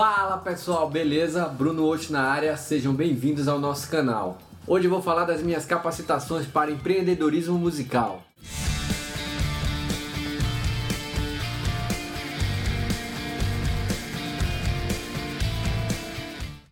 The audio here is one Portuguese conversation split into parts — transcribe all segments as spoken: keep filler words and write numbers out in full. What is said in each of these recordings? Fala pessoal, beleza? Bruno Ocho na área, sejam bem-vindos ao nosso canal. Hoje eu vou falar das minhas capacitações para empreendedorismo musical.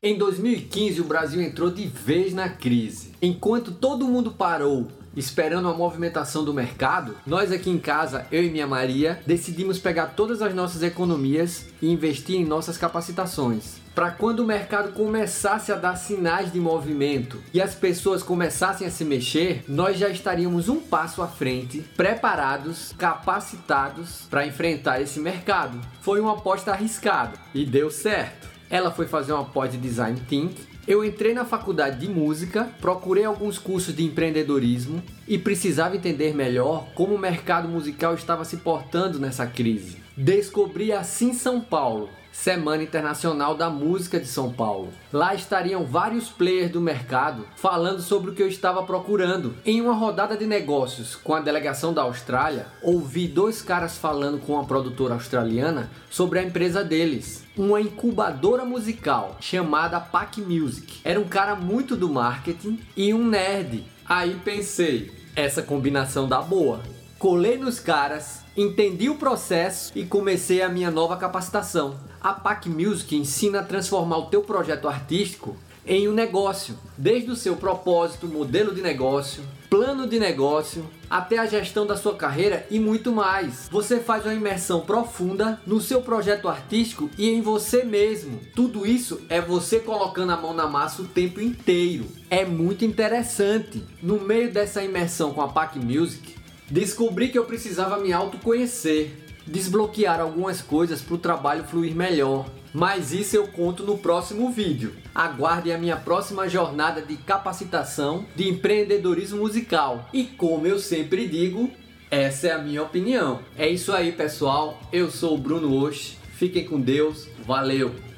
Em dois mil e quinze, o Brasil entrou de vez na crise. Enquanto todo mundo parou esperando a movimentação do mercado, nós aqui em casa, eu e minha Maria, decidimos pegar todas as nossas economias e investir em nossas capacitações. Para quando o mercado começasse a dar sinais de movimento e as pessoas começassem a se mexer, nós já estaríamos um passo à frente, preparados, capacitados para enfrentar esse mercado. Foi uma aposta arriscada e deu certo. Ela foi fazer uma pós de Design Thinking. Eu entrei na faculdade de música, procurei alguns cursos de empreendedorismo e precisava entender melhor como o mercado musical estava se portando nessa crise. Descobri a Sim São Paulo, Semana Internacional da Música de São Paulo. Lá estariam vários players do mercado falando sobre o que eu estava procurando. Em uma rodada de negócios com a delegação da Austrália, ouvi dois caras falando com uma produtora australiana sobre a empresa deles, uma incubadora musical chamada PacMusic. Era um cara muito do marketing e um nerd. Aí pensei, essa combinação dá boa. Colei nos caras, entendi o processo e comecei a minha nova capacitação. A PacMusic ensina a transformar o teu projeto artístico em um negócio, desde o seu propósito, modelo de negócio, plano de negócio, até a gestão da sua carreira e muito mais. Você faz uma imersão profunda no seu projeto artístico e em você mesmo. Tudo isso é você colocando a mão na massa o tempo inteiro. É muito interessante. No meio dessa imersão com a PacMusic, descobri que eu precisava me autoconhecer, desbloquear algumas coisas para o trabalho fluir melhor. Mas isso eu conto no próximo vídeo. Aguarde a minha próxima jornada de capacitação de empreendedorismo musical. E como eu sempre digo, essa é a minha opinião. É isso aí, pessoal. Eu sou o Bruno Ocho. Fiquem com Deus. Valeu!